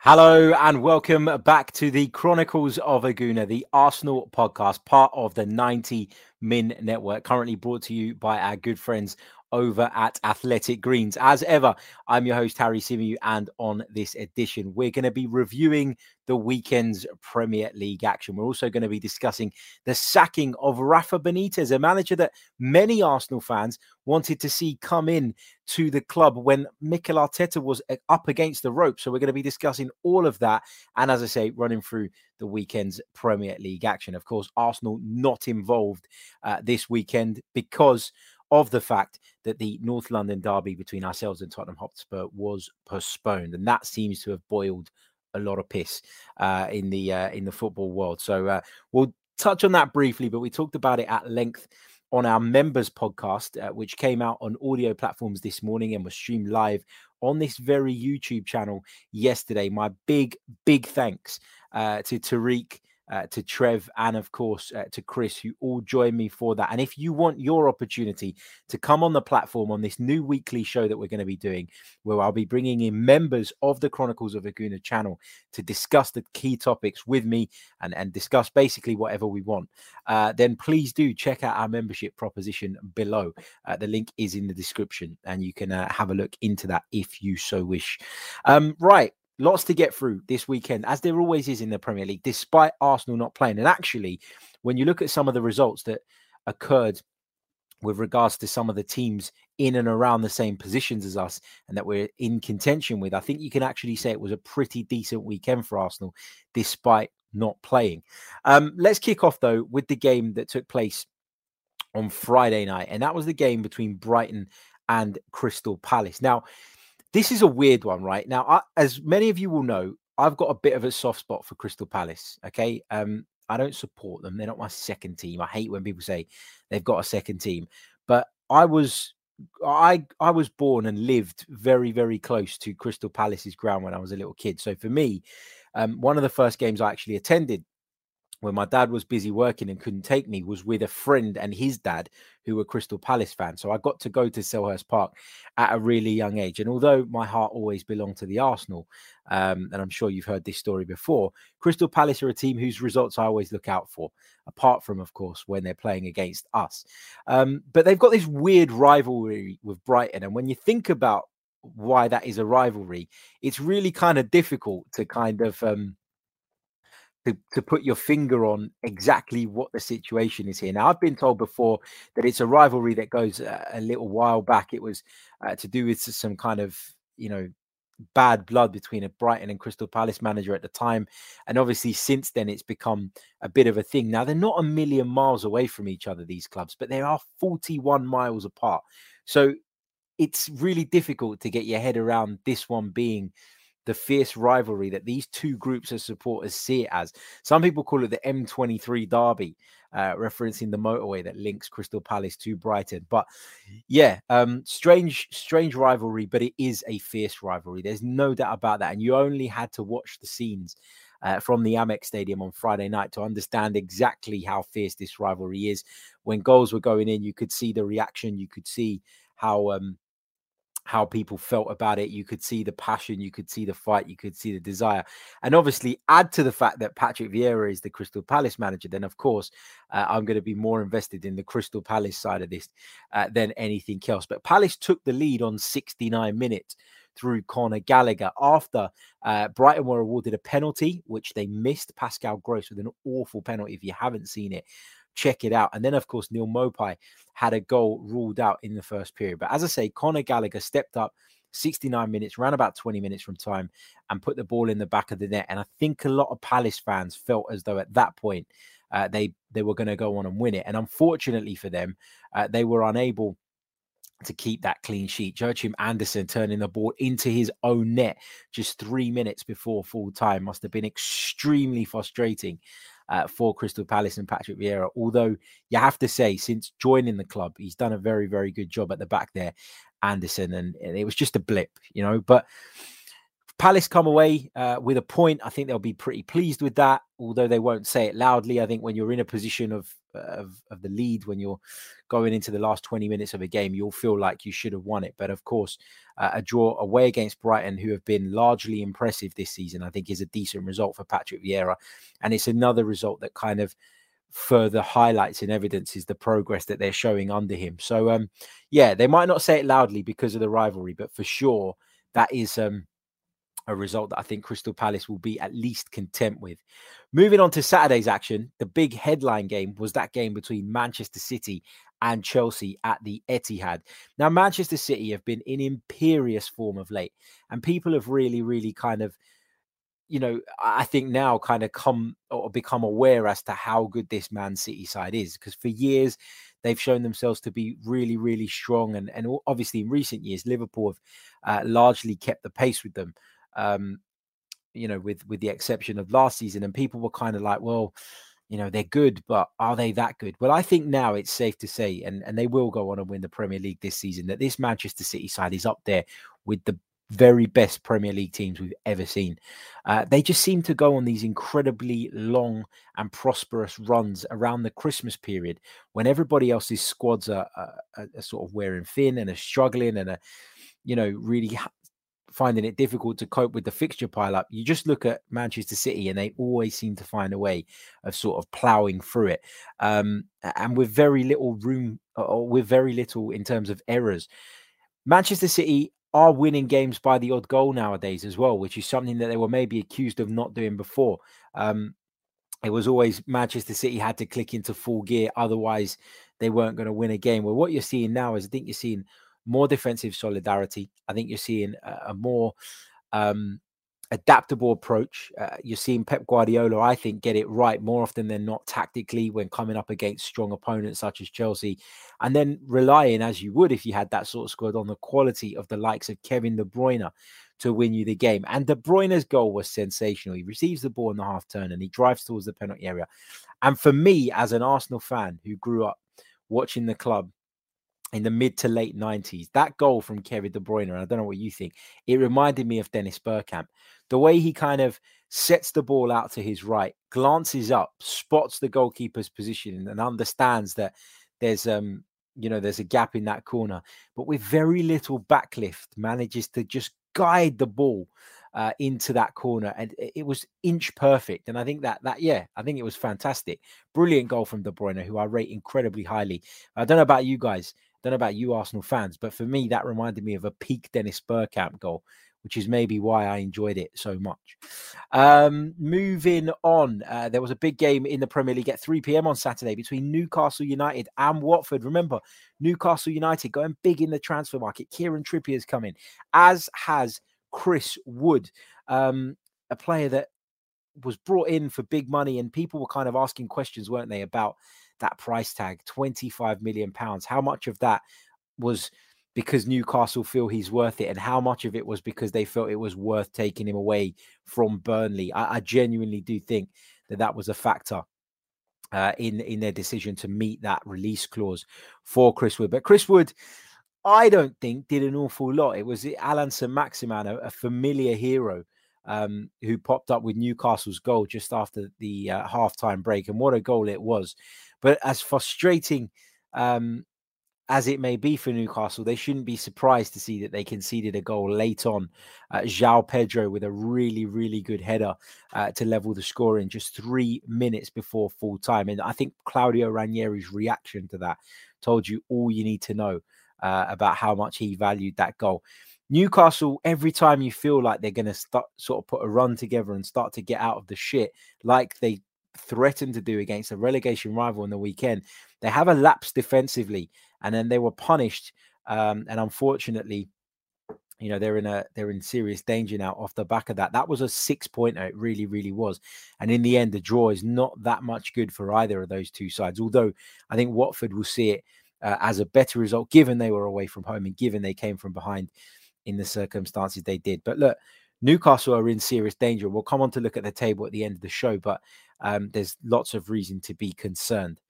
Hello and welcome back to the Chronicles of Aguna, the Arsenal podcast, part of the 90 Min Network, currently brought to you by our good friends over at Athletic Greens. As ever, I'm your host, Harry Symeou, and on this edition, we're going to be reviewing the weekend's Premier League action. We're also going to be discussing the sacking of Rafa Benitez, a manager that many Arsenal fans wanted to see come in to the club when Mikel Arteta was up against the rope. So we're going to be discussing all of that. And as I say, running through the weekend's Premier League action. Of course, Arsenal not involved this weekend because of the fact that the North London derby between ourselves and Tottenham Hotspur was postponed. And that seems to have boiled a lot of piss in the football world. So we'll touch on that briefly, but we talked about it at length on our members podcast, which came out on audio platforms this morning and was streamed live on this very YouTube channel yesterday. My big, big thanks to Tariq, to Trev, and of course to Chris, who all joined me for that. And if you want your opportunity to come on the platform on this new weekly show that we're going to be doing, where I'll be bringing in members of the Chronicles of Aguna channel to discuss the key topics with me and discuss basically whatever we want, then please do check out our membership proposition below. The link is in the description and you can have a look into that if you so wish. Right. Lots to get through this weekend, as there always is in the Premier League, despite Arsenal not playing. And actually, when you look at some of the results that occurred with regards to some of the teams in and around the same positions as us and that we're in contention with, I think you can actually say it was a pretty decent weekend for Arsenal, despite not playing. Let's kick off, though, with the game that took place on Friday night. And that was the game between Brighton and Crystal Palace. Now, this is a weird one, right? Now, as many of you will know, I've got a bit of a soft spot for Crystal Palace, okay? I don't support them. They're not my second team. I hate when people say they've got a second team. But I was born and lived very, very close to Crystal Palace's ground when I was a little kid. So for me, one of the first games I actually attended when my dad was busy working and couldn't take me was with a friend and his dad who were Crystal Palace fans. So I got to go to Selhurst Park at a really young age. And although my heart always belonged to the Arsenal, and I'm sure you've heard this story before, Crystal Palace are a team whose results I always look out for, apart from, of course, when they're playing against us. But they've got this weird rivalry with Brighton. And when you think about why that is a rivalry, it's really kind of difficult to kind of to put your finger on exactly what the situation is here. Now, I've been told before that it's a rivalry that goes a little while back. It was to do with some kind of, you know, bad blood between a Brighton and Crystal Palace manager at the time. And obviously since then, it's become a bit of a thing. Now, they're not a million miles away from each other, these clubs, but they are 41 miles apart. So it's really difficult to get your head around this one being the fierce rivalry that these two groups of supporters see it as. Some people call it the M23 derby, referencing the motorway that links Crystal Palace to Brighton. But yeah, strange rivalry, but it is a fierce rivalry. There's no doubt about that. And you only had to watch the scenes from the Amex Stadium on Friday night to understand exactly how fierce this rivalry is. When goals were going in, you could see the reaction. You could see how people felt about it. You could see the passion, you could see the fight, you could see the desire. And obviously add to the fact that Patrick Vieira is the Crystal Palace manager, then of course, I'm going to be more invested in the Crystal Palace side of this than anything else. But Palace took the lead on 69 minutes through Conor Gallagher after Brighton were awarded a penalty, which they missed. Pascal Gross with an awful penalty. If you haven't seen it, check it out. And then, of course, Neal Maupay had a goal ruled out in the first period. But as I say, Conor Gallagher stepped up 69 minutes, ran about 20 minutes from time and put the ball in the back of the net. And I think a lot of Palace fans felt as though at that point they were going to go on and win it. And unfortunately for them, they were unable to keep that clean sheet. Joachim Andersen turning the ball into his own net just 3 minutes before full time must have been extremely frustrating for Crystal Palace and Patrick Vieira. Although you have to say, since joining the club, he's done a very, very good job at the back there, Anderson, and it was just a blip, you know. But Palace come away with a point. I think they'll be pretty pleased with that, although they won't say it loudly. I think when you're in a position of the lead, when you're going into the last 20 minutes of a game, you'll feel like you should have won it. But of course, a draw away against Brighton, who have been largely impressive this season, I think is a decent result for Patrick Vieira. And it's another result that kind of further highlights and evidences the progress that they're showing under him. So, yeah, they might not say it loudly because of the rivalry, but for sure, that is... a result that I think Crystal Palace will be at least content with. Moving on to Saturday's action, the big headline game was that game between Manchester City and Chelsea at the Etihad. Now, Manchester City have been in imperious form of late, and people have really, really kind of, you know, I think now kind of come or become aware as to how good this Man City side is, because for years they've shown themselves to be really, really strong. And obviously in recent years, Liverpool have largely kept the pace with them. You know, with the exception of last season, and people were kind of like, well, you know, they're good, but are they that good? Well, I think now it's safe to say, and they will go on and win the Premier League this season, that this Manchester City side is up there with the very best Premier League teams we've ever seen. They just seem to go on these incredibly long and prosperous runs around the Christmas period when everybody else's squads are sort of wearing thin and are struggling and are, you know, really finding it difficult to cope with the fixture pile-up. You just look at Manchester City and they always seem to find a way of sort of ploughing through it. And with very little room, or with very little in terms of errors. Manchester City are winning games by the odd goal nowadays as well, which is something that they were maybe accused of not doing before. It was always Manchester City had to click into full gear, otherwise they weren't going to win a game. Well, what you're seeing now is I think you're seeing more defensive solidarity. I think you're seeing a more adaptable approach. You're seeing Pep Guardiola, I think, get it right more often than not tactically when coming up against strong opponents such as Chelsea. And then relying, as you would if you had that sort of squad, on the quality of the likes of Kevin De Bruyne to win you the game. And De Bruyne's goal was sensational. He receives the ball in the half turn and he drives towards the penalty area. And for me, as an Arsenal fan who grew up watching the club in the mid to late 90s, that goal from Kevin De Bruyne, and I don't know what you think, it reminded me of Dennis Bergkamp. The way he kind of sets the ball out to his right, glances up, spots the goalkeeper's position and understands that there's, you know, there's a gap in that corner. But with very little backlift, manages to just guide the ball into that corner. And it was inch perfect. And I think that yeah, I think it was fantastic. Brilliant goal from De Bruyne, who I rate incredibly highly. I don't know about you guys. Don't know about you Arsenal fans, but for me, that reminded me of a peak Dennis Bergkamp goal, which is maybe why I enjoyed it so much. Moving on, there was a big game in the Premier League at 3 p.m. on Saturday between Newcastle United and Watford. Remember, Newcastle United going big in the transfer market. Kieran Trippier's coming, as has Chris Wood, a player that was brought in for big money, and people were kind of asking questions, weren't they, about that price tag, £25 million. How much of that was because Newcastle feel he's worth it, and how much of it was because they felt it was worth taking him away from Burnley? I genuinely do think that was a factor in their decision to meet that release clause for Chris Wood. But Chris Wood, I don't think, did an awful lot. It was Alan Saint-Maximin, a familiar hero, who popped up with Newcastle's goal just after the halftime break. And what a goal it was. But as frustrating as it may be for Newcastle, they shouldn't be surprised to see that they conceded a goal late on. João Pedro with a really, really good header to level the score in just 3 minutes before full time. And I think Claudio Ranieri's reaction to that told you all you need to know about how much he valued that goal. Newcastle, every time you feel like they're going to sort of put a run together and start to get out of the shit like they threatened to do against a relegation rival on the weekend, they have a lapse defensively, and then they were punished. And unfortunately, you know, they're in serious danger now off the back of that. That was a 6-pointer. It really, really was. And in the end, the draw is not that much good for either of those two sides, although I think Watford will see it as a better result, given they were away from home and given they came from behind in the circumstances they did. But look, Newcastle are in serious danger. We'll come on to look at the table at the end of the show, but there's lots of reason to be concerned.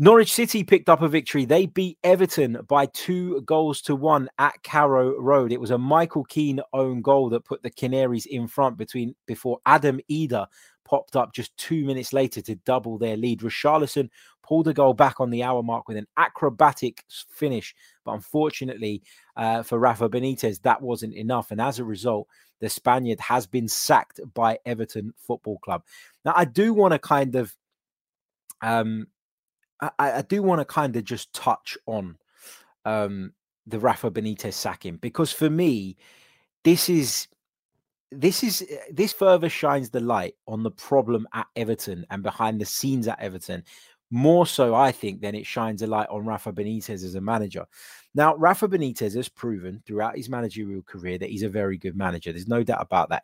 Norwich City picked up a victory. They beat Everton by 2-1 at Carrow Road. It was a Michael Keane own goal that put the Canaries in front before Adam Eder popped up just 2 minutes later to double their lead. Richarlison pulled a goal back on the hour mark with an acrobatic finish. But unfortunately for Rafa Benitez, that wasn't enough. And as a result, the Spaniard has been sacked by Everton Football Club. Now, I do want to kind of... I do want to kind of just touch on the Rafa Benitez sacking, because for me, this further shines the light on the problem at Everton and behind the scenes at Everton, more so, I think, than it shines a light on Rafa Benitez as a manager. Now, Rafa Benitez has proven throughout his managerial career that he's a very good manager. There's no doubt about that.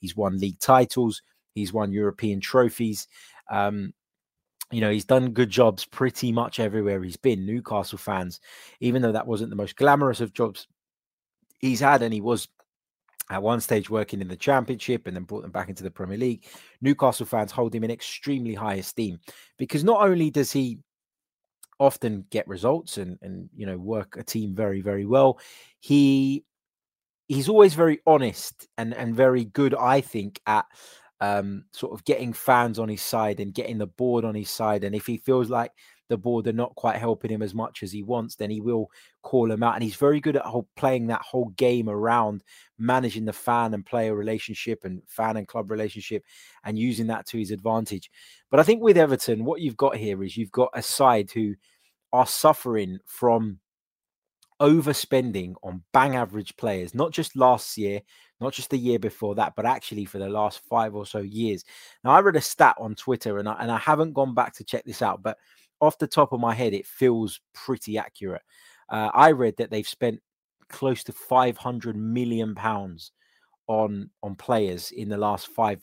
He's won league titles. He's won European trophies. You know, he's done good jobs pretty much everywhere he's been. Newcastle fans, even though that wasn't the most glamorous of jobs he's had, and he was at one stage working in the Championship and then brought them back into the Premier League, Newcastle fans hold him in extremely high esteem, because not only does he often get results and you know, work a team very, very well, he's always very honest and very good, I think, at sort of getting fans on his side and getting the board on his side. And if he feels like the board are not quite helping him as much as he wants, then he will call them out. And he's very good at playing that whole game around managing the fan and player relationship and fan and club relationship, and using that to his advantage. But I think with Everton, what you've got here is you've got a side who are suffering from overspending on bang average players, not just last year, not just the year before that, but actually for the last 5 or so years. Now, I read a stat on Twitter, and I haven't gone back to check this out, but off the top of my head, it feels pretty accurate. I read that they've spent close to £500 million on players in the last five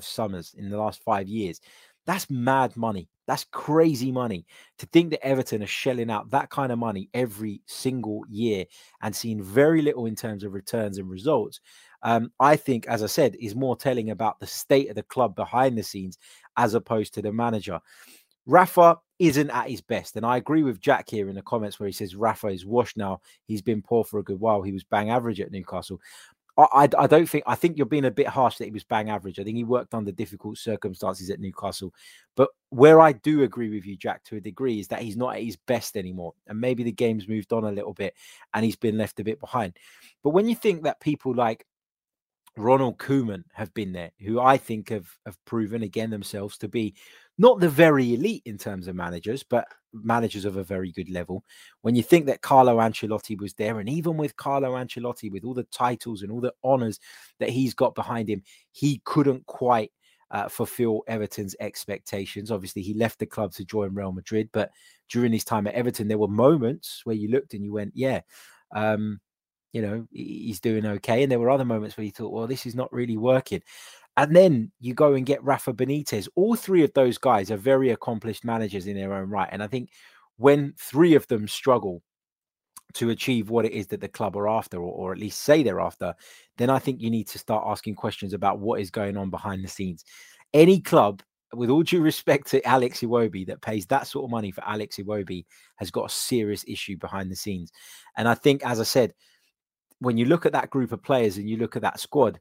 summers, in the last 5 years. That's mad money. That's crazy money. To think that Everton are shelling out that kind of money every single year and seeing very little in terms of returns and results, I think, as I said, is more telling about the state of the club behind the scenes as opposed to the manager. Rafa isn't at his best. And I agree with Jack here in the comments where he says Rafa is washed now. He's been poor for a good while. He was bang average at Newcastle. I think you're being a bit harsh that he was bang average. I think he worked under difficult circumstances at Newcastle. But where I do agree with you, Jack, to a degree, is that he's not at his best anymore. And maybe the game's moved on a little bit and he's been left a bit behind. But when you think that people like Ronald Koeman have been there, who I think have proven again themselves to be not the very elite in terms of managers, but managers of a very good level. When you think that Carlo Ancelotti was there, and even with Carlo Ancelotti, with all the titles and all the honours that he's got behind him, he couldn't quite fulfill Everton's expectations. Obviously, he left the club to join Real Madrid, but during his time at Everton, there were moments where you looked and you went, yeah, you know, he's doing okay. And there were other moments where you thought, well, this is not really working. And then you go and get Rafa Benitez. All three of those guys are very accomplished managers in their own right. And I think when three of them struggle to achieve what it is that the club are after, or at least say they're after, then I think you need to start asking questions about what is going on behind the scenes. Any club, with all due respect to Alex Iwobi, that pays that sort of money for Alex Iwobi has got a serious issue behind the scenes. And I think, as I said, when you look at that group of players and you look at that squad,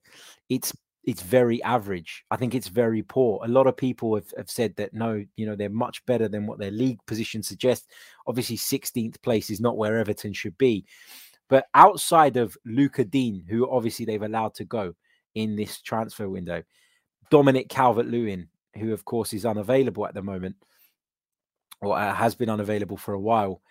it's very average. I think it's very poor. A lot of people have said that, no, you know, they're much better than what their league position suggests. Obviously, 16th place is not where Everton should be. But outside of Luca Dean, who obviously they've allowed to go in this transfer window, Dominic Calvert-Lewin, who, of course, is unavailable at the moment, or has been unavailable for a while,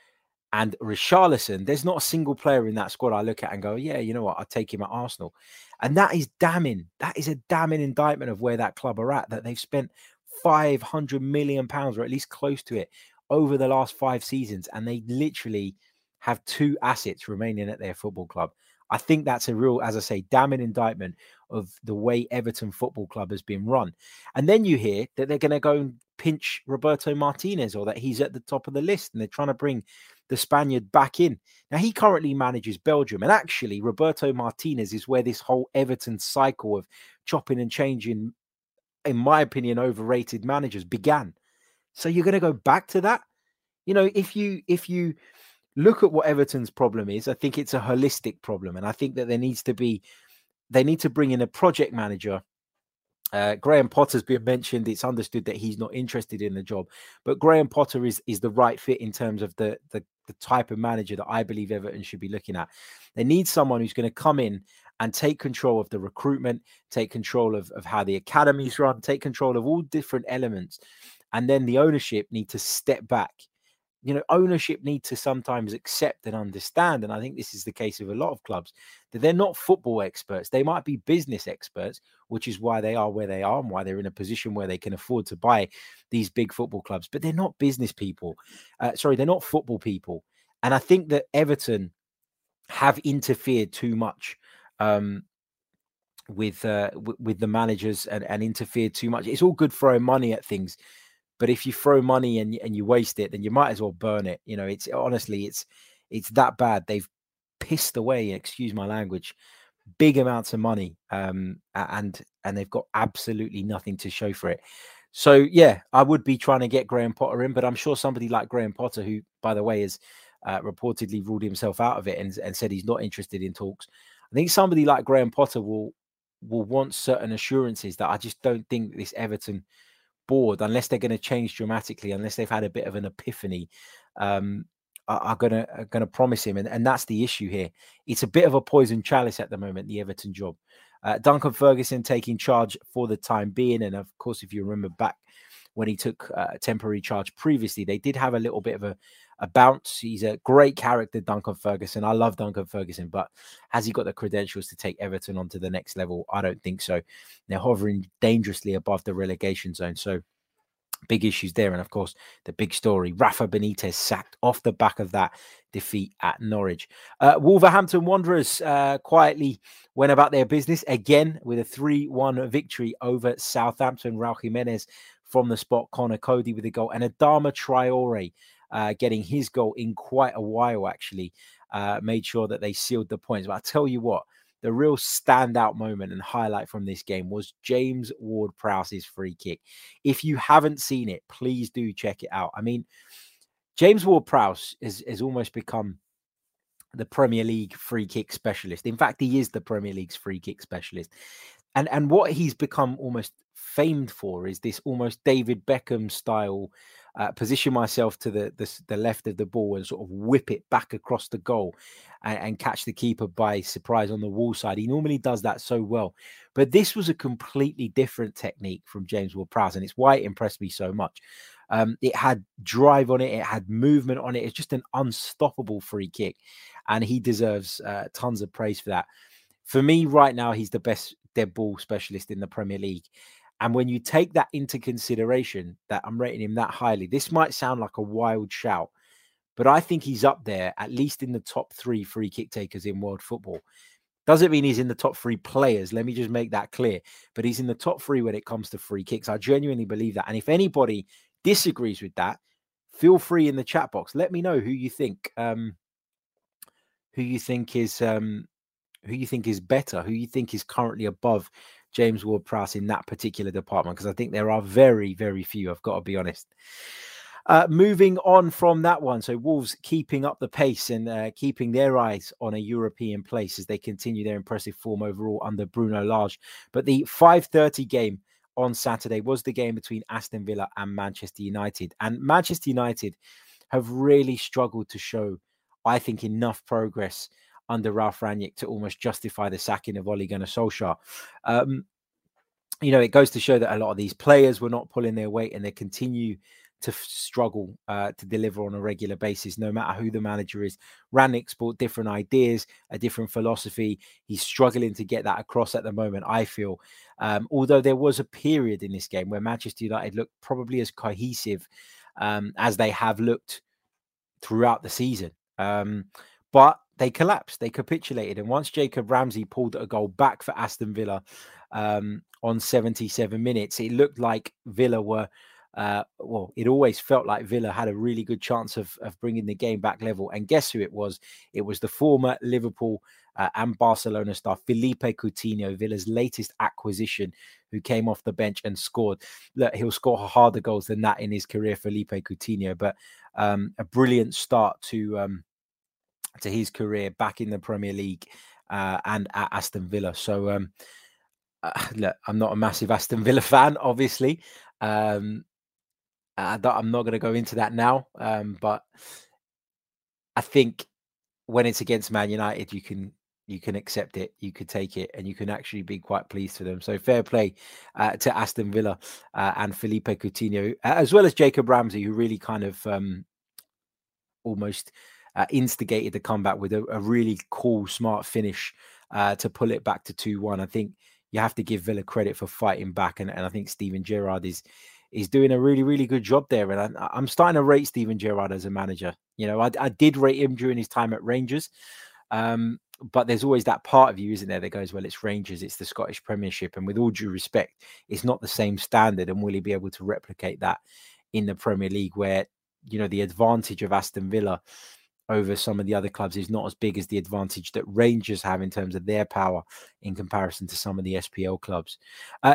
and Richarlison, there's not a single player in that squad I look at and go, yeah, you know what, I'll take him at Arsenal. And that is damning. That is a damning indictment of where that club are at, that they've spent £500 million, or at least close to it, over the last 5 seasons. And they literally have 2 assets remaining at their football club. I think that's a real, as I say, damning indictment of the way Everton Football Club has been run. And then you hear that they're going to go and pinch Roberto Martinez, or that he's at the top of the list, and they're trying to bring the Spaniard back in. Now, he currently manages Belgium, and actually Roberto Martinez is where this whole Everton cycle of chopping and changing, in my opinion, overrated managers began. So you're going to go back to that? You know, if you look at what Everton's problem is, I think it's a holistic problem. And I think that they need to bring in a project manager. Graham Potter's been mentioned. It's understood that he's not interested in the job, but Graham Potter is the right fit in terms of the type of manager that I believe Everton should be looking at. They need someone who's going to come in and take control of the recruitment, take control of how the academies run, take control of all different elements. And then the ownership need to step back. You know, ownership need to sometimes accept and understand, and I think this is the case of a lot of clubs, that they're not football experts. They might be business experts, which is why they are where they are and why they're in a position where they can afford to buy these big football clubs. But they're not business people. They're not football people. And I think that Everton have interfered too much with the managers and interfered too much. It's all good throwing money at things, but if you throw money and you waste it, then you might as well burn it. You know, it's honestly, it's that bad. They've pissed away, excuse my language, big amounts of money, and they've got absolutely nothing to show for it. So yeah, I would be trying to get Graham Potter in, but I'm sure somebody like Graham Potter, who, by the way, has reportedly ruled himself out of it and said he's not interested in talks. I think somebody like Graham Potter will want certain assurances that I just don't think this Everton board, unless they're going to change dramatically, unless they've had a bit of an epiphany, are going to promise him. And that's the issue here. It's a bit of a poison chalice at the moment, the Everton job. Duncan Ferguson taking charge for the time being. And of course, if you remember back when he took temporary charge previously, they did have a little bit of a bounce. He's a great character, Duncan Ferguson. I love Duncan Ferguson, but has he got the credentials to take Everton onto the next level? I don't think so. They're hovering dangerously above the relegation zone. So big issues there. And of course, the big story, Rafa Benitez sacked off the back of that defeat at Norwich. Wolverhampton Wanderers quietly went about their business again with a 3-1 victory over Southampton. Raul Jimenez from the spot, Connor Cody with a goal, and Adama Traore getting his goal in quite a while, actually, made sure that they sealed the points. But I tell you what, the real standout moment and highlight from this game was James Ward Prowse's free kick. If you haven't seen it, please do check it out. I mean, James Ward Prowse has almost become the Premier League free kick specialist. In fact, he is the Premier League's free kick specialist. And what he's become almost famed for is this almost David Beckham style position myself to the left of the ball and sort of whip it back across the goal and catch the keeper by surprise on the wall side. He normally does that so well, but this was a completely different technique from James Ward-Prowse, and it's why it impressed me so much. It had drive on it. It had movement on it. It's just an unstoppable free kick, and he deserves tons of praise for that. For me right now, he's the best dead ball specialist in the Premier League. And when you take that into consideration, that I'm rating him that highly, this might sound like a wild shout, but I think he's up there, at least in the top 3 free kick takers in world football. Doesn't mean he's in the top 3 players. Let me just make that clear. But he's in the top 3 when it comes to free kicks. I genuinely believe that. And if anybody disagrees with that, feel free in the chat box. Let me know who you think is better, who you think is currently above James Ward-Prowse in that particular department, because I think there are very, very few, I've got to be honest. Moving on from that one, so Wolves keeping up the pace and keeping their eyes on a European place as they continue their impressive form overall under Bruno Lage. But the 5:30 game on Saturday was the game between Aston Villa and Manchester United. And Manchester United have really struggled to show, I think, enough progress under Ralf Rangnick to almost justify the sacking of Ole Gunnar Solskjaer. You know, it goes to show that a lot of these players were not pulling their weight, and they continue to struggle to deliver on a regular basis, no matter who the manager is. Rangnick's brought different ideas, a different philosophy. He's struggling to get that across at the moment, I feel. Although there was a period in this game where Manchester United looked probably as cohesive as they have looked throughout the season. But they collapsed, they capitulated. And once Jacob Ramsey pulled a goal back for Aston Villa on 77 minutes, it looked like Villa were, well, it always felt like Villa had a really good chance of bringing the game back level. And guess who it was? It was the former Liverpool and Barcelona star Philippe Coutinho, Villa's latest acquisition, who came off the bench and scored. Look, he'll score harder goals than that in his career, Philippe Coutinho, but a brilliant start to his career back in the Premier League and at Aston Villa. So look, I'm not a massive Aston Villa fan, obviously. I'm not going to go into that now, but I think when it's against Man United, you can accept it, you could take it, and you can actually be quite pleased with them. So fair play to Aston Villa and Felipe Coutinho, as well as Jacob Ramsey, who really kind of almost instigated the comeback with a really cool, smart finish to pull it back to 2-1. I think you have to give Villa credit for fighting back, and I think Steven Gerrard is doing a really, really good job there. And I'm starting to rate Steven Gerrard as a manager. You know, I did rate him during his time at Rangers, but there's always that part of you, isn't there, that goes, well, it's Rangers, it's the Scottish Premiership, and with all due respect, it's not the same standard. And will he be able to replicate that in the Premier League, where, you know, the advantage of Aston Villa over some of the other clubs is not as big as the advantage that Rangers have in terms of their power in comparison to some of the SPL clubs.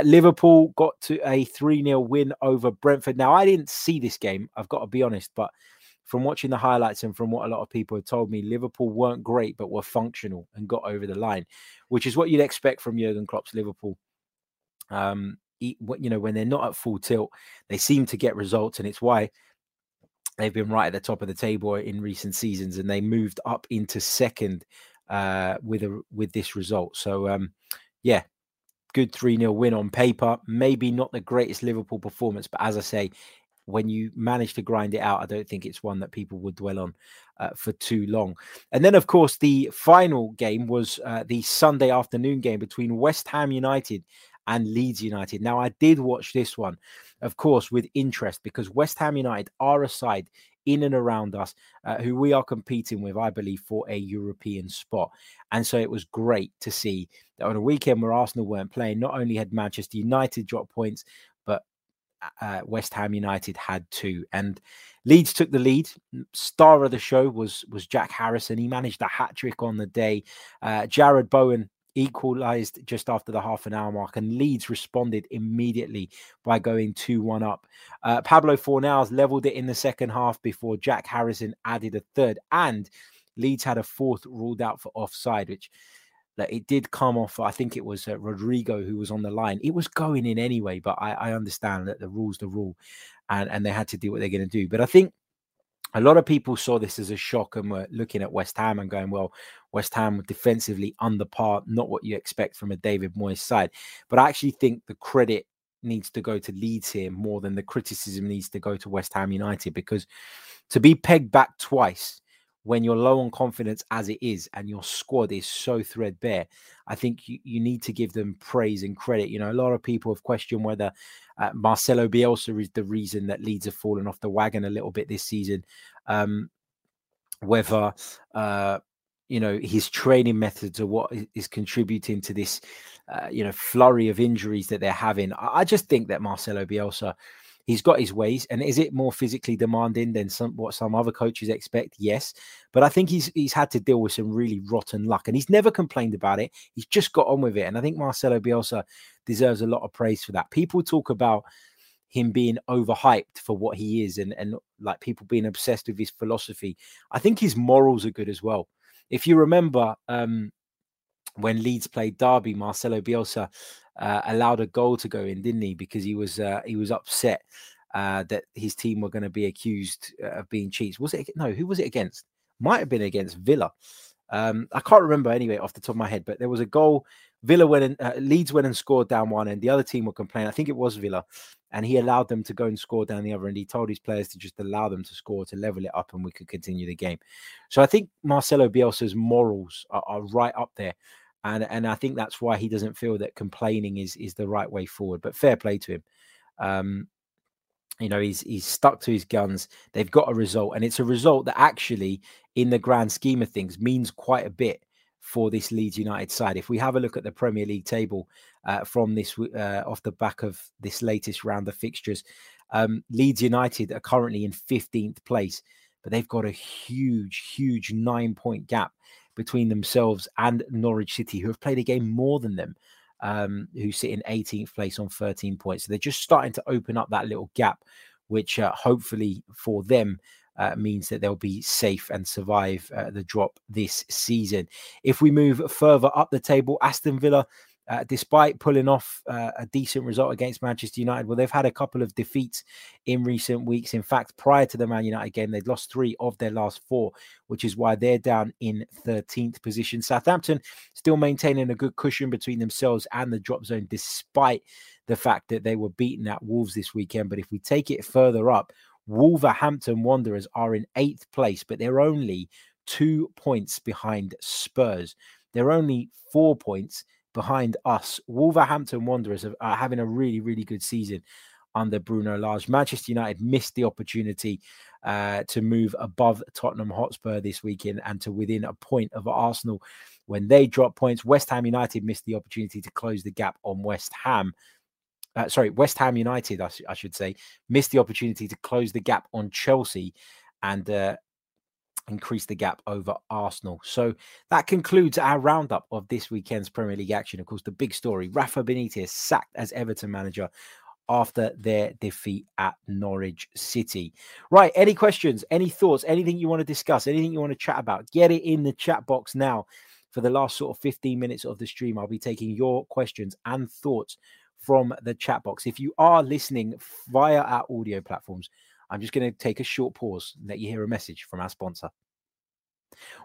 Liverpool got to a 3-0 win over Brentford. Now, I didn't see this game, I've got to be honest, but from watching the highlights and from what a lot of people have told me, Liverpool weren't great, but were functional and got over the line, which is what you'd expect from Jurgen Klopp's Liverpool. You know, when they're not at full tilt, they seem to get results, and it's why they've been right at the top of the table in recent seasons, and they moved up into second with this result. So, yeah, good 3-0 win on paper. Maybe not the greatest Liverpool performance, but as I say, when you manage to grind it out, I don't think it's one that people would dwell on for too long. And then, of course, the final game was the Sunday afternoon game between West Ham United and Leeds United. Now, I did watch this one, of course, with interest, because West Ham United are a side in and around us who we are competing with, I believe, for a European spot. And so it was great to see that on a weekend where Arsenal weren't playing, not only had Manchester United dropped points, but West Ham United had too. And Leeds took the lead. Star of the show was Jack Harrison. He managed a hat-trick on the day. Jared Bowen equalised just after the half an hour mark, and Leeds responded immediately by going 2-1 up. Pablo Fornals levelled it in the second half before Jack Harrison added a third, and Leeds had a fourth ruled out for offside, which it did come off. I think it was Rodrigo who was on the line. It was going in anyway, but I understand that the rule's the rule, and they had to do what they're going to do. But I think a lot of people saw this as a shock and were looking at West Ham and going, well, West Ham defensively under par, not what you expect from a David Moyes side. But I actually think the credit needs to go to Leeds here more than the criticism needs to go to West Ham United, because to be pegged back twice when you're low on confidence as it is and your squad is so threadbare, I think you need to give them praise and credit. You know, a lot of people have questioned whether Marcelo Bielsa is the reason that Leeds have fallen off the wagon a little bit this season, whether, you know, his training methods are what is contributing to this, you know, flurry of injuries that they're having. I just think that Marcelo Bielsa, he's got his ways. And is it more physically demanding than what some other coaches expect? Yes. But I think he's had to deal with some really rotten luck, and he's never complained about it. He's just got on with it. And I think Marcelo Bielsa deserves a lot of praise for that. People talk about him being overhyped for what he is, and like people being obsessed with his philosophy. I think his morals are good as well. If you remember when Leeds played Derby, Marcelo Bielsa allowed a goal to go in, didn't he? Because he was upset that his team were going to be accused of being cheats. Was it? No, who was it against? Might have been against Villa. I can't remember anyway off the top of my head, but there was a goal. Villa went and Leeds went and scored down one, and the other team were complaining. I think it was Villa, and he allowed them to go and score down the other, and he told his players to just allow them to score to level it up, and we could continue the game. So I think Marcelo Bielsa's morals are right up there. And I think that's why he doesn't feel that complaining is the right way forward. But fair play to him. You know, he's stuck to his guns. They've got a result, and it's a result that actually, in the grand scheme of things, means quite a bit for this Leeds United side. If we have a look at the Premier League table from this off the back of this latest round of fixtures, Leeds United are currently in 15th place, but they've got a huge 9-point gap between themselves and Norwich City, who have played a game more than them, who sit in 18th place on 13 points. So they're just starting to open up that little gap, which hopefully for them means that they'll be safe and survive the drop this season. If we move further up the table, Aston Villa, despite pulling off a decent result against Manchester United, well, they've had a couple of defeats in recent weeks. In fact, prior to the Man United game, they'd lost 3 of their last 4, which is why they're down in 13th position. Southampton still maintaining a good cushion between themselves and the drop zone, despite the fact that they were beaten at Wolves this weekend. But if we take it further up, Wolverhampton Wanderers are in 8th place, but they're only 2 points behind Spurs. They're only 4 points behind us. Wolverhampton Wanderers are having a really good season under Bruno Lage. Manchester United missed the opportunity to move above Tottenham Hotspur this weekend and to within a point of Arsenal when they dropped points. West Ham United missed the opportunity to close the gap on West Ham. West Ham United, I should say, missed the opportunity to close the gap on Chelsea and increase the gap over Arsenal. So that concludes our roundup of this weekend's Premier League action. Of course, the big story, Rafa Benitez sacked as Everton manager after their defeat at Norwich City. Right, any questions, any thoughts, anything you want to discuss, anything you want to chat about, get it in the chat box now. For the last sort of 15 minutes of the stream, I'll be taking your questions and thoughts from the chat box. If you are listening via our audio platforms, I'm just going to take a short pause and let you hear a message from our sponsor.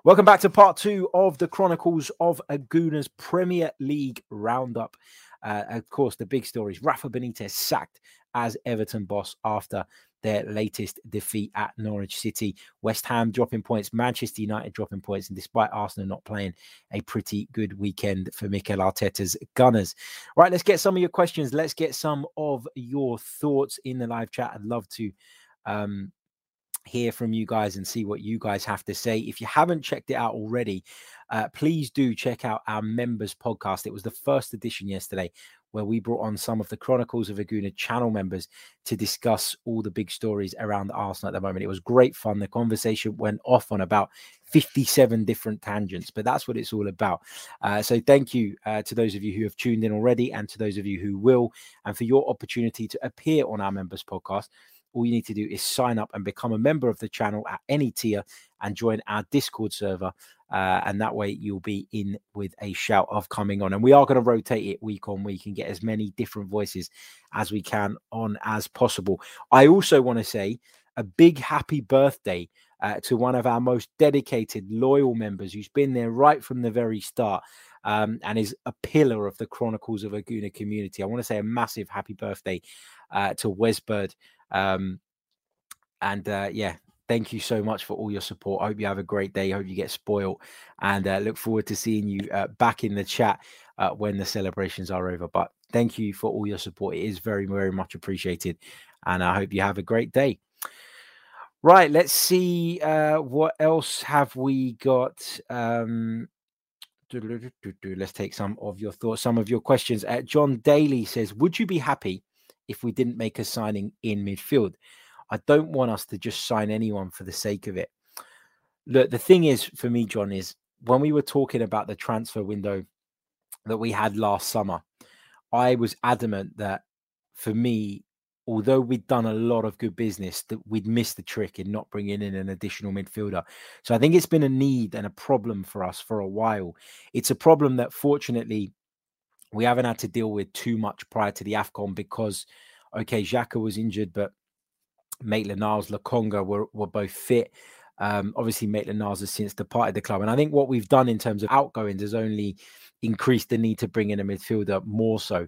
Welcome back to part 2 of the Chronicles of a Gooner's Premier League roundup. Of course, the big story is Rafa Benitez sacked as Everton boss after their latest defeat at Norwich City. West Ham dropping points, Manchester United dropping points, and despite Arsenal not playing, a pretty good weekend for Mikel Arteta's Gunners. All right, let's get some of your questions. Let's get some of your thoughts in the live chat. I'd love to hear from you guys and see what you guys have to say. If you haven't checked it out already, please do check out our members podcast. It was the first edition yesterday, where we brought on some of the Chronicles of a Gooner channel members to discuss all the big stories around Arsenal at the moment. It was great fun. The conversation went off on about 57 different tangents, but that's what it's all about. So thank you to those of you who have tuned in already and to those of you who will. And for your opportunity to appear on our members podcast, all you need to do is sign up and become a member of the channel at any tier and join our Discord server. And that way you'll be in with a shout of coming on. And we are going to rotate it week on week and get as many different voices as we can on as possible. I also want to say a big happy birthday to one of our most dedicated, loyal members who's been there right from the very start and is a pillar of the Chronicles of a Gooner community. I want to say a massive happy birthday to Wesbird. Thank you so much for all your support. I hope you have a great day. I hope you get spoiled, and look forward to seeing you back in the chat when the celebrations are over. But thank you for all your support. It is very, very much appreciated, and I hope you have a great day. Right, let's see what else have we got. Let's take some of your thoughts, some of your questions. John Daly says, would you be happy if we didn't make a signing in midfield? I don't want us to just sign anyone for the sake of it. Look, the thing is, for me, John, is when we were talking about the transfer window that we had last summer, I was adamant that for me, although we'd done a lot of good business, that we'd missed the trick in not bringing in an additional midfielder. So I think it's been a need and a problem for us for a while. It's a problem that fortunately we haven't had to deal with too much prior to the AFCON because, okay, Xhaka was injured, but Maitland-Niles, Lokonga were both fit. Obviously, Maitland-Niles has since departed the club. And I think what we've done in terms of outgoings has only increased the need to bring in a midfielder more so.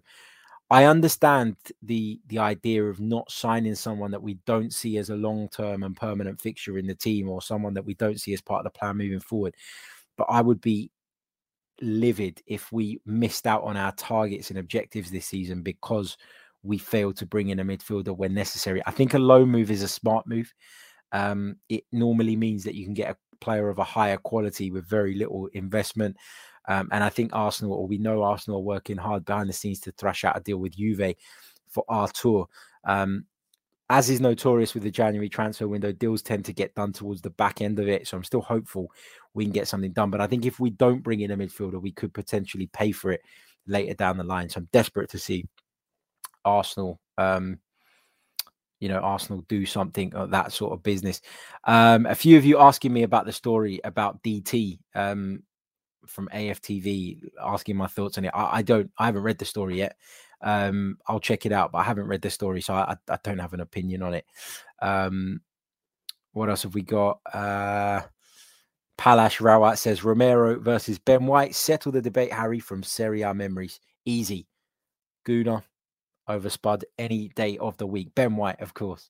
I understand the idea of not signing someone that we don't see as a long-term and permanent fixture in the team or someone that we don't see as part of the plan moving forward. But I would be livid if we missed out on our targets and objectives this season because we fail to bring in a midfielder when necessary. I think a loan move is a smart move. It normally means that you can get a player of a higher quality with very little investment. And I think Arsenal, or we know Arsenal, are working hard behind the scenes to thrash out a deal with Juve for Artur. As is notorious with the January transfer window, deals tend to get done towards the back end of it. So I'm still hopeful we can get something done. But I think if we don't bring in a midfielder, we could potentially pay for it later down the line. So I'm desperate to see Arsenal, Arsenal do something of that sort of business. A few of you asking me about the story about DT from AFTV, asking my thoughts on it. I haven't read the story yet. I'll check it out, but I haven't read the story, so I don't have an opinion on it. What else have we got? Palash Rawat says, Romero versus Ben White. Settle the debate, Harry, from Serie A memories. Easy. Guna over Spud any day of the week. Ben White, of course.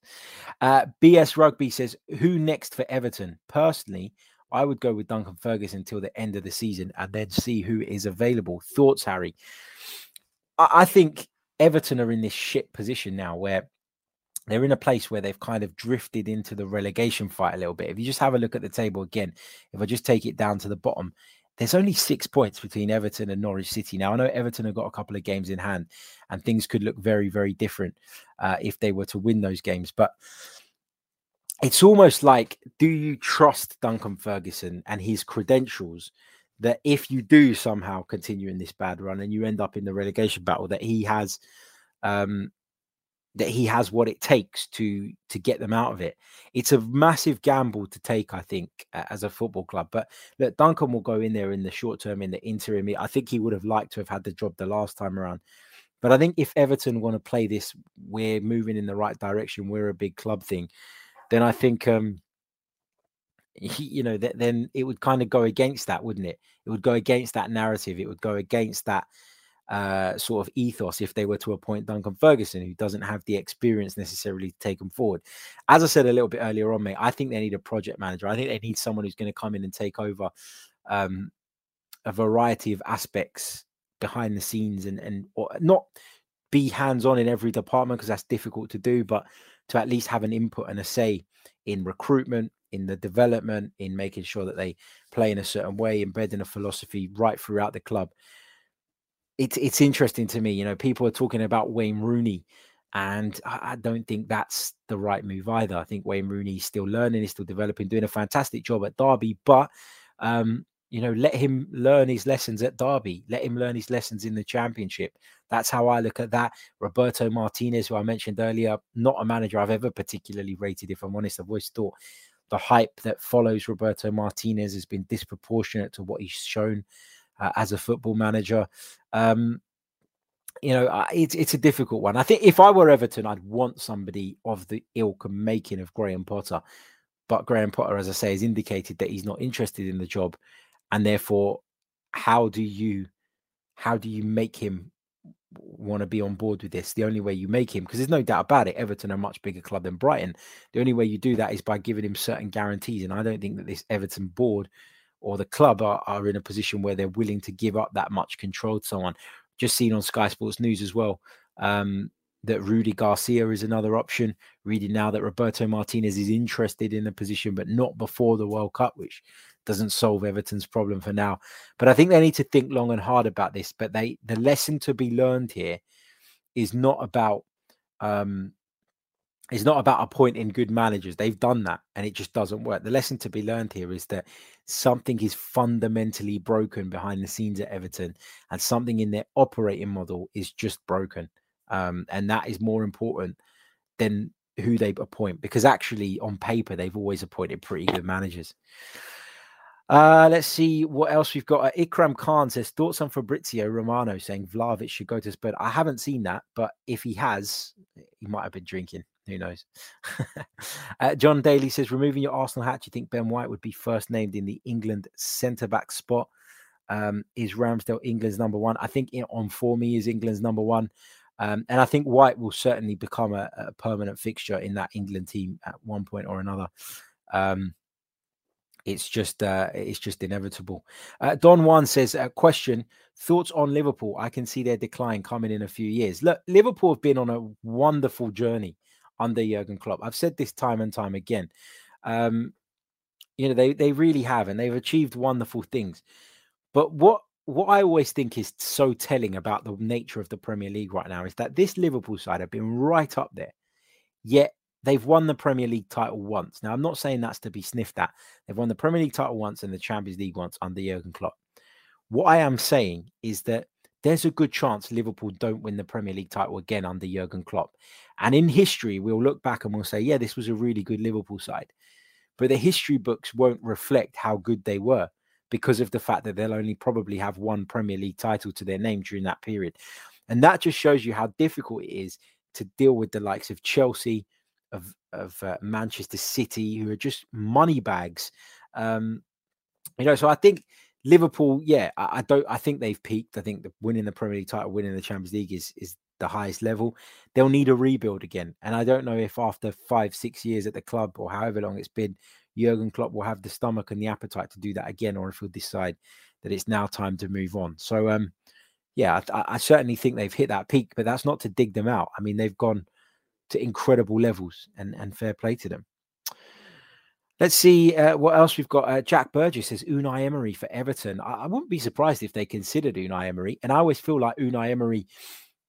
BS Rugby says, who next for Everton? Personally, I would go with Duncan Ferguson until the end of the season and then see who is available. Thoughts, Harry? I think Everton are in this shit position now where they're in a place where they've kind of drifted into the relegation fight a little bit. If you just have a look at the table again, if I just take it down to the bottom, there's only 6 points between Everton and Norwich City. Now, I know Everton have got a couple of games in hand and things could look very, very different if they were to win those games. But it's almost like, do you trust Duncan Ferguson and his credentials that if you do somehow continue in this bad run and you end up in the relegation battle, that he has what it takes to get them out of it? It's a massive gamble to take, I think, as a football club. But look, Duncan will go in there in the short term, in the interim. I think he would have liked to have had the job the last time around. But I think if Everton want to play this, we're moving in the right direction, we're a big club thing, then I think... then it would kind of go against that, wouldn't it? It would go against that narrative. It would go against that sort of ethos if they were to appoint Duncan Ferguson, who doesn't have the experience necessarily to take them forward. As I said a little bit earlier on, mate, I think they need a project manager. I think they need someone who's going to come in and take over a variety of aspects behind the scenes and not be hands-on in every department, because that's difficult to do, but to at least have an input and a say in recruitment, in the development, in making sure that they play in a certain way, embedding a philosophy right throughout the club. It's interesting to me. People are talking about Wayne Rooney, and I don't think that's the right move either. I think Wayne Rooney is still learning, he's still developing, doing a fantastic job at Derby, but let him learn his lessons at Derby. Let him learn his lessons in the Championship. That's how I look at that. Roberto Martinez, who I mentioned earlier, not a manager I've ever particularly rated, if I'm honest. I've always thought the hype that follows Roberto Martinez has been disproportionate to what he's shown as a football manager. It's a difficult one. I think if I were Everton, I'd want somebody of the ilk and making of Graham Potter. But Graham Potter, as I say, has indicated that he's not interested in the job. And therefore, how do you make him want to be on board with this? The only way you make him, because there's no doubt about it, Everton are a much bigger club than Brighton. The only way you do that is by giving him certain guarantees. And I don't think that this Everton board or the club are in a position where they're willing to give up that much control to someone. Just seen on Sky Sports News as well, that Rudy Garcia is another option. Reading now that Roberto Martinez is interested in the position, but not before the World Cup, which doesn't solve Everton's problem for now. But I think they need to think long and hard about this. But the lesson to be learned here is not about appointing good managers. They've done that and it just doesn't work. The lesson to be learned here is that something is fundamentally broken behind the scenes at Everton, and something in their operating model is just broken. And that is more important than who they appoint, because actually on paper, they've always appointed pretty good managers. Let's see what else we've got. Ikram Khan says, thoughts on Fabrizio Romano saying Vlahovic should go to Spurs. I haven't seen that, but if he has, he might have been drinking. Who knows? John Daly says, removing your Arsenal hat, do you think Ben White would be first named in the England centre-back spot? Is Ramsdale England's number one? I think on form, he is England's number one. And I think White will certainly become a permanent fixture in that England team at one point or another. It's just inevitable. Don Juan says, question, thoughts on Liverpool? I can see their decline coming in a few years. Look, Liverpool have been on a wonderful journey under Jurgen Klopp. I've said this time and time again. You know, they really have, and they've achieved wonderful things. But what I always think is so telling about the nature of the Premier League right now is that this Liverpool side have been right up there, yet they've won the Premier League title once. Now, I'm not saying that's to be sniffed at. They've won the Premier League title once and the Champions League once under Jurgen Klopp. What I am saying is that there's a good chance Liverpool don't win the Premier League title again under Jurgen Klopp. And in history, we'll look back and we'll say, yeah, this was a really good Liverpool side. But the history books won't reflect how good they were because of the fact that they'll only probably have one Premier League title to their name during that period. And that just shows you how difficult it is to deal with the likes of Chelsea, of Manchester City, who are just money bags. You know, so I think Liverpool, yeah, I think they've peaked. I think the winning the Premier League title, winning the Champions League is the highest level. They'll need a rebuild again. And I don't know if after 5-6 years at the club or however long it's been, Jurgen Klopp will have the stomach and the appetite to do that again, or if he'll decide that it's now time to move on. So, yeah, I certainly think they've hit that peak, but that's not to dig them out. I mean, they've gone to incredible levels, and fair play to them. Let's see what else we've got. Jack Burgess says, Unai Emery for Everton. I wouldn't be surprised if they considered Unai Emery. And I always feel like Unai Emery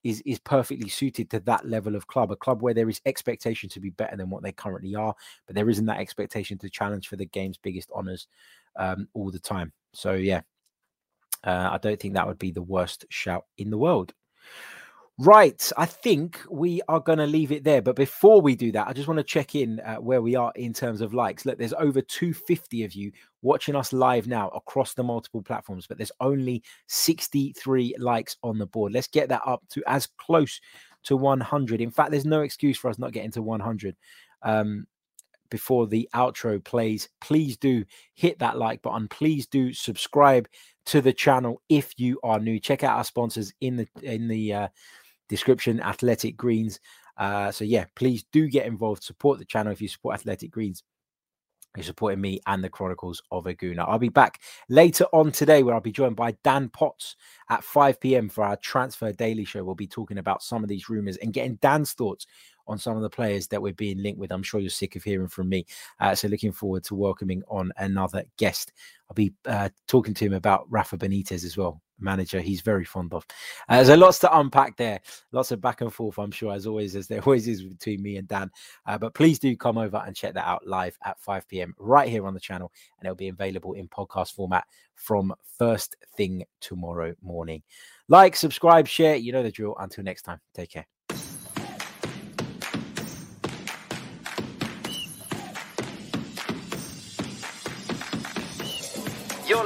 is perfectly suited to that level of club, a club where there is expectation to be better than what they currently are, but there isn't that expectation to challenge for the game's biggest honours all the time. So, yeah, I don't think that would be the worst shout in the world. Right, I think we are going to leave it there. But before we do that, I just want to check in where we are in terms of likes. Look, there's over 250 of you watching us live now across the multiple platforms, but there's only 63 likes on the board. Let's get that up to as close to 100. In fact, there's no excuse for us not getting to 100. Before the outro plays, please do hit that like button. Please do subscribe to the channel if you are new. Check out our sponsors in the description, Athletic Greens. So yeah, please do get involved. Support the channel. If you support Athletic Greens, you're supporting me and the Chronicles of Aguna. I'll be back later on today, where I'll be joined by Dan Potts at 5 p.m. for our Transfer Daily Show. We'll be talking about some of these rumours and getting Dan's thoughts on some of the players that we're being linked with. I'm sure you're sick of hearing from me. So looking forward to welcoming on another guest. I'll be talking to him about Rafa Benitez as well, manager he's very fond of. There's a lot to unpack there, lots of back and forth, I'm sure, as always, as there always is between me and Dan. But please do come over and check that out live at 5 p.m. right here on the channel, and it'll be available in podcast format from first thing tomorrow morning. Like, subscribe, share, you know the drill. Until next time, take care. You're